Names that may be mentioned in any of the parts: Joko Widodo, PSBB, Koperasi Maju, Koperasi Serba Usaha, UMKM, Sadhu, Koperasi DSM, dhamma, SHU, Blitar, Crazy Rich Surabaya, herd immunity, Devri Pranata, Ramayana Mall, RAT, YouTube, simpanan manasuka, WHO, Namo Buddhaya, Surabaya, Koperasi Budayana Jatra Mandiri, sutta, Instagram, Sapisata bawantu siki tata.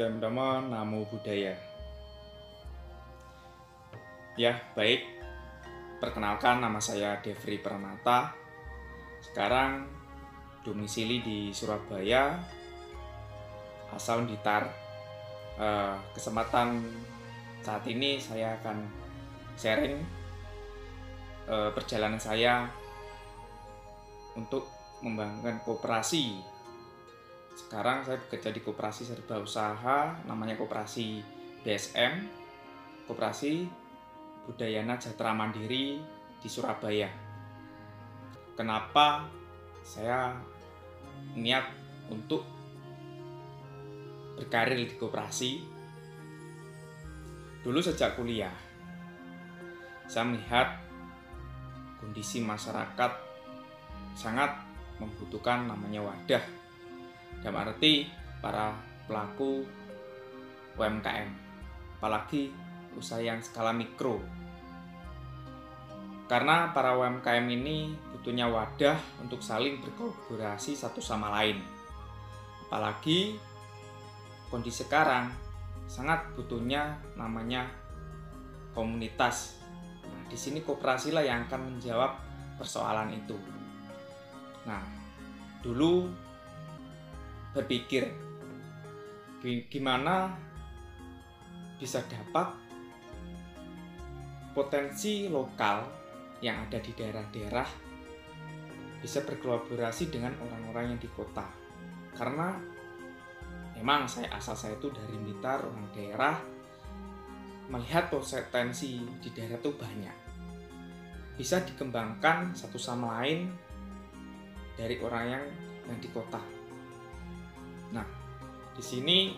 dalam dhamma Namo Buddhaya. Ya, baik. Perkenalkan, nama saya Devri Pranata. Sekarang domisili di Surabaya, asal Blitar. Kesempatan saat ini saya akan sharing perjalanan saya untuk membangun koperasi. Sekarang saya bekerja di Koperasi Serba Usaha, namanya Koperasi BSM, Koperasi Budayana Jatra Mandiri di Surabaya. Kenapa saya niat untuk berkarir di koperasi? Dulu sejak kuliah, saya melihat kondisi masyarakat sangat membutuhkan namanya wadah. Dalam arti para pelaku UMKM, apalagi usaha yang skala mikro. Karena para UMKM ini butuhnya wadah untuk saling berkolaborasi satu sama lain. Apalagi kondisi sekarang sangat butuhnya namanya komunitas. Nah, di sini koperasilah yang akan menjawab persoalan itu. Nah, dulu berpikir gimana bisa dapat potensi lokal yang ada di daerah-daerah bisa berkolaborasi dengan orang-orang yang di kota. Karena memang asal saya itu dari Blitar, orang daerah, melihat potensi di daerah itu banyak, bisa dikembangkan satu sama lain dari orang yang di kota. Nah, di sini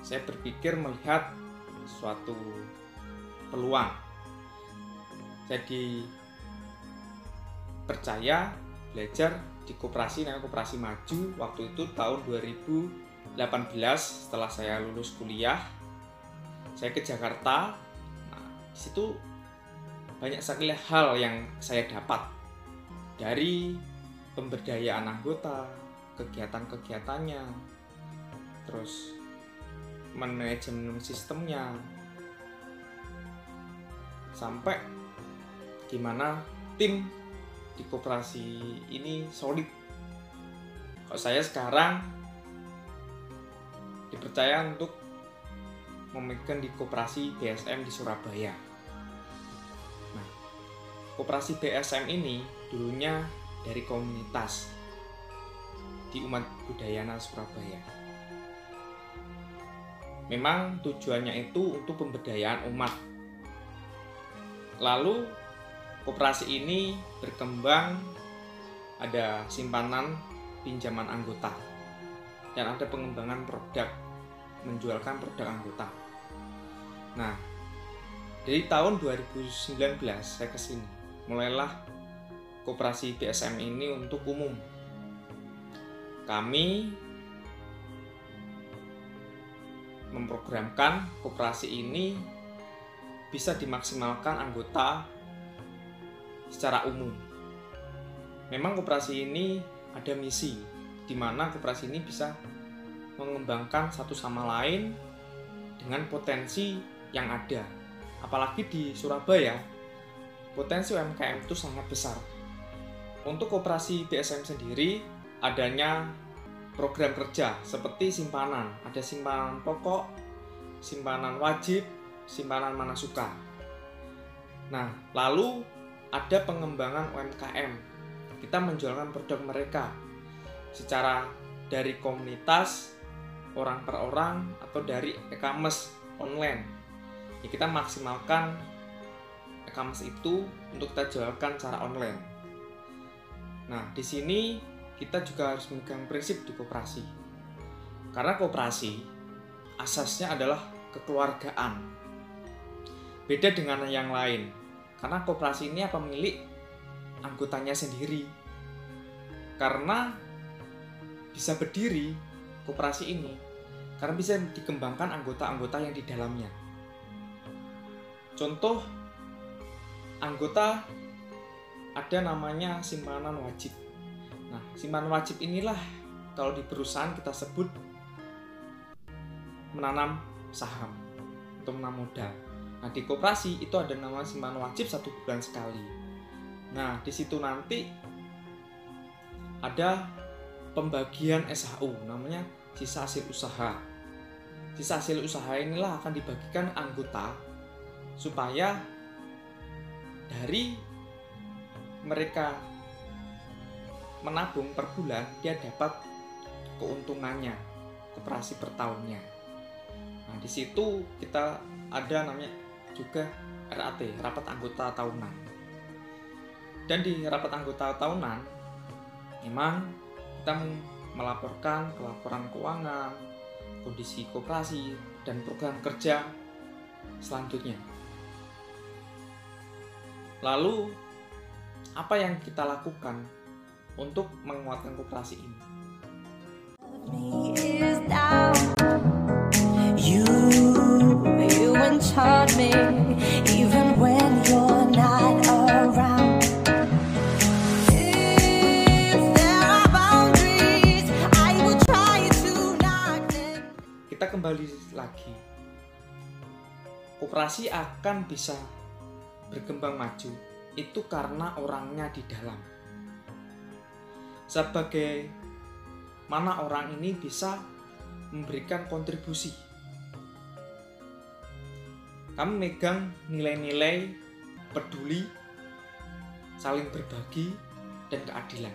saya berpikir melihat suatu peluang. Jadi percaya belajar di koperasi, namanya Koperasi Maju, waktu itu tahun 2018. Setelah saya lulus kuliah, saya ke Jakarta. Nah, di situ banyak sekali hal yang saya dapat dari pemberdayaan anggota, kegiatan-kegiatannya, terus manajemen sistemnya, sampai gimana tim di koperasi ini solid. Kalau saya sekarang dipercaya untuk memegang di Koperasi BSM di Surabaya. Nah, Koperasi BSM ini dulunya dari komunitas di Umat Budayana Surabaya. Memang tujuannya itu untuk pemberdayaan umat. Lalu koperasi ini berkembang, ada simpanan pinjaman anggota dan ada pengembangan produk, menjualkan produk anggota. Nah, dari tahun 2019 saya kesini, mulailah Koperasi BSM ini untuk umum. Kami memprogramkan koperasi ini bisa dimaksimalkan anggota secara umum. Memang koperasi ini ada misi, di mana koperasi ini bisa mengembangkan satu sama lain dengan potensi yang ada. Apalagi di Surabaya, potensi UMKM itu sangat besar. Untuk Koperasi BSM sendiri, adanya program kerja seperti simpanan, ada simpanan pokok, simpanan wajib, simpanan manasuka. Nah, lalu ada pengembangan UMKM, kita menjualkan produk mereka secara dari komunitas, orang per orang, atau dari e-commerce online. Ya, kita maksimalkan e-commerce itu untuk kita jualkan secara online. Nah, di sini kita juga harus memegang prinsip di koperasi. Karena koperasi asasnya adalah kekeluargaan. Beda dengan yang lain. Karena koperasi ini apa milik anggotanya sendiri. Karena bisa berdiri koperasi ini karena bisa dikembangkan anggota-anggota yang di dalamnya. Contoh anggota ada namanya simpanan wajib. Nah, simpanan wajib inilah kalau di perusahaan kita sebut menanam saham atau menanam modal. Nah, di koperasi itu ada namanya simpanan wajib 1 bulan sekali. Nah, di situ nanti ada pembagian SHU, namanya sisa hasil usaha. Sisa hasil usaha inilah akan dibagikan anggota supaya dari mereka menabung per bulan, dia dapat keuntungannya, koperasi per tahunnya. Nah, di situ kita ada namanya juga RAT, rapat anggota tahunan. Dan di rapat anggota tahunan memang kita melaporkan pelaporan keuangan, kondisi koperasi, dan program kerja selanjutnya. Lalu apa yang kita lakukan untuk menguatkan koperasi ini? Kita kembali lagi, koperasi akan bisa berkembang maju itu karena orangnya di dalam. Sebagai mana orang ini bisa memberikan kontribusi. Kami megang nilai-nilai peduli, saling berbagi, dan keadilan.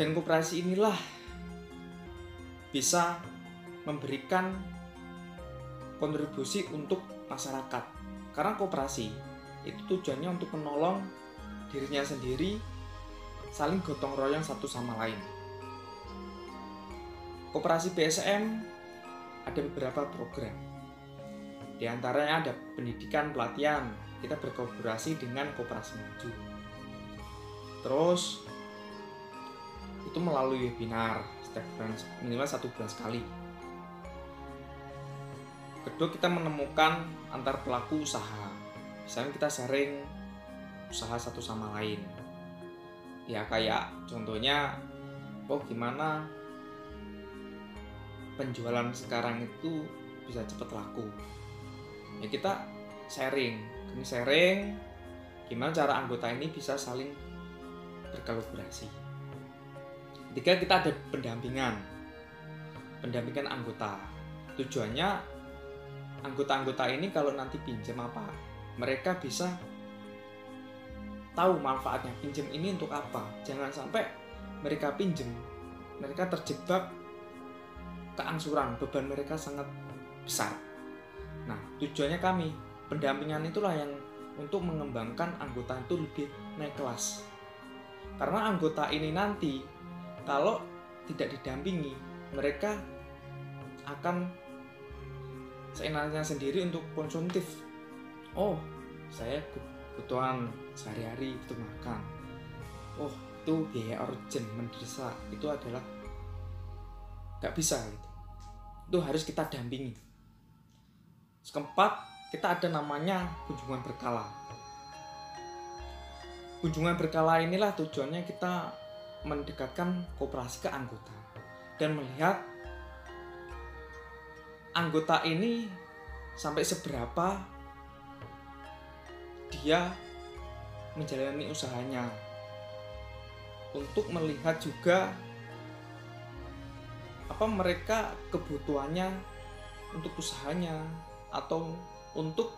Dan koperasi inilah bisa memberikan kontribusi untuk masyarakat. Karena koperasi itu tujuannya untuk menolong dirinya sendiri, saling gotong royong satu sama lain. Koperasi BSM ada beberapa program. Di antaranya ada pendidikan pelatihan. Kita berkolaborasi dengan Koperasi Maju. Terus itu melalui webinar setiap bulan, minimal 1 bulan sekali. Kedua, kita menemukan antar pelaku usaha. Misalnya kita sharing usaha satu sama lain. Ya kayak contohnya, gimana penjualan sekarang itu bisa cepat laku. Ya kita sharing, gimana cara anggota ini bisa saling berkolaborasi. Ketiga, kita ada pendampingan anggota. Tujuannya anggota-anggota ini kalau nanti pinjam apa, mereka bisa tahu manfaatnya pinjam ini untuk apa. Jangan sampai mereka pinjam, mereka terjebak keangsuran, beban mereka sangat besar. Nah, tujuannya kami pendampingan itulah yang untuk mengembangkan anggota itu lebih naik kelas. Karena anggota ini nanti kalau tidak didampingi, mereka akan seenaknya sendiri untuk konsumtif. Oh, saya kebutuhan sehari-hari itu makan. Oh, itu biaya urgent mendesak, itu adalah gak bisa gitu. Itu harus kita dampingi. Keempat, kita ada namanya kunjungan berkala. Kunjungan berkala inilah tujuannya kita mendekatkan koperasi ke anggota dan melihat anggota ini sampai seberapa dia menjalani usahanya, untuk melihat juga apa mereka kebutuhannya untuk usahanya atau untuk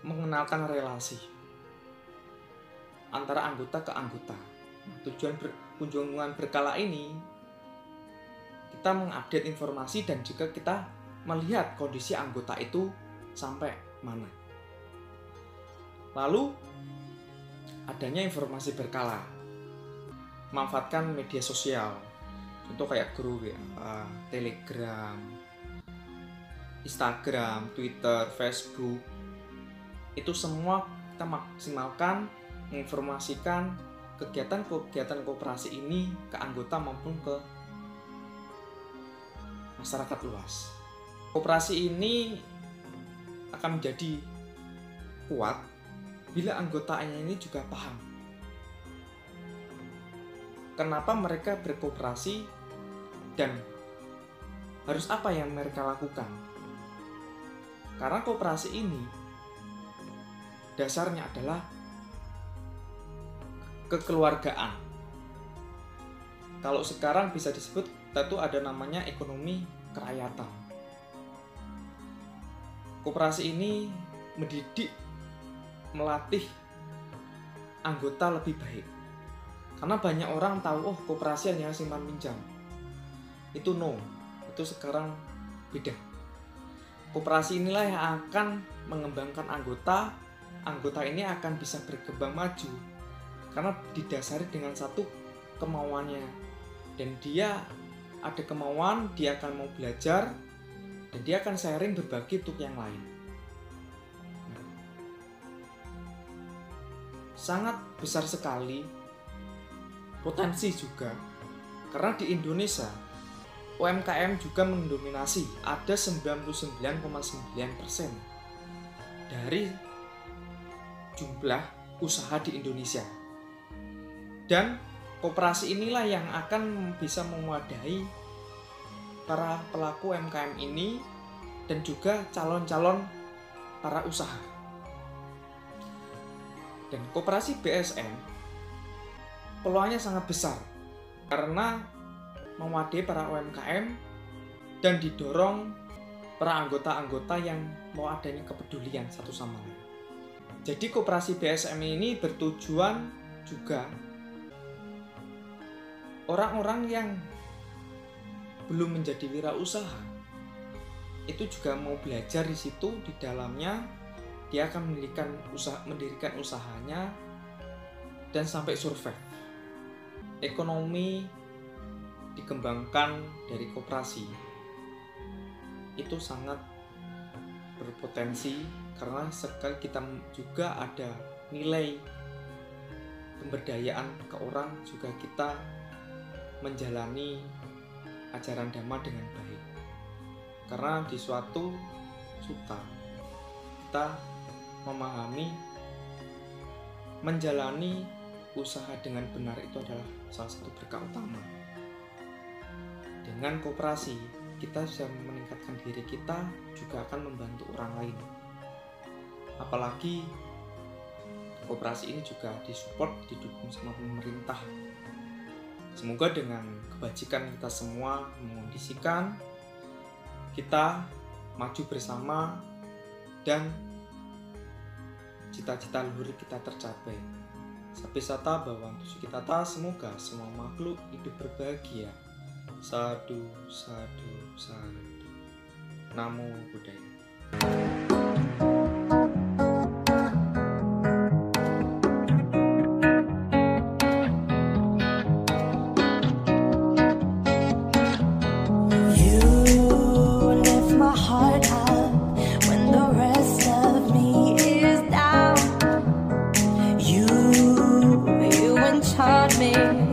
mengenalkan relasi antara anggota ke anggota. Tujuan kunjungan berkala ini kita mengupdate informasi dan juga kita melihat kondisi anggota itu sampai mana. Lalu adanya informasi berkala, memanfaatkan media sosial, contoh kayak grup WA, Telegram, Instagram, Twitter, Facebook. Itu semua kita maksimalkan, menginformasikan kegiatan koperasi ini ke anggota maupun ke masyarakat luas. Koperasi ini akan menjadi kuat bila anggotanya ini juga paham kenapa mereka berkoperasi dan harus apa yang mereka lakukan. Karena koperasi ini dasarnya adalah kekeluargaan. Kalau sekarang bisa disebut tentu ada namanya ekonomi kerakyatan. Koperasi ini mendidik, melatih anggota lebih baik. Karena banyak orang tahu, oh koperasi hanya simpan pinjam. Itu no, itu sekarang beda. Koperasi inilah yang akan mengembangkan anggota. Anggota ini akan bisa berkembang maju karena didasari dengan satu kemauannya, dan dia ada kemauan, dia akan mau belajar, dan dia akan sharing berbagi untuk yang lain. Sangat besar sekali potensi juga, karena di Indonesia UMKM juga mendominasi, ada 99,9% dari jumlah usaha di Indonesia. Dan koperasi inilah yang akan bisa mewadahi para pelaku UMKM ini dan juga calon-calon para usaha. Dan koperasi BSM peluangnya sangat besar karena mewadahi para UMKM dan didorong para anggota-anggota yang mau adanya kepedulian satu sama lain. Jadi koperasi BSM ini bertujuan juga orang-orang yang belum menjadi wirausaha itu juga mau belajar di situ, di dalamnya dia akan mendirikan usahanya dan sampai survive. Ekonomi dikembangkan dari koperasi itu sangat berpotensi. Karena sekali kita juga ada nilai pemberdayaan ke orang, juga kita menjalani ajaran dhamma dengan baik. Karena di suatu sutta kita memahami menjalani usaha dengan benar itu adalah salah satu berkah utama. Dengan koperasi kita bisa meningkatkan diri kita, juga akan membantu orang lain. Apalagi koperasi ini juga disupport, didukung sama pemerintah. Semoga dengan kebajikan kita semua mengondisikan, kita maju bersama dan cita-cita luhur kita tercapai. Sapisata bawantu siki tata, semoga semua makhluk hidup berbahagia. Sadhu, sadhu, sadhu. Namo Buddhaya. Taught me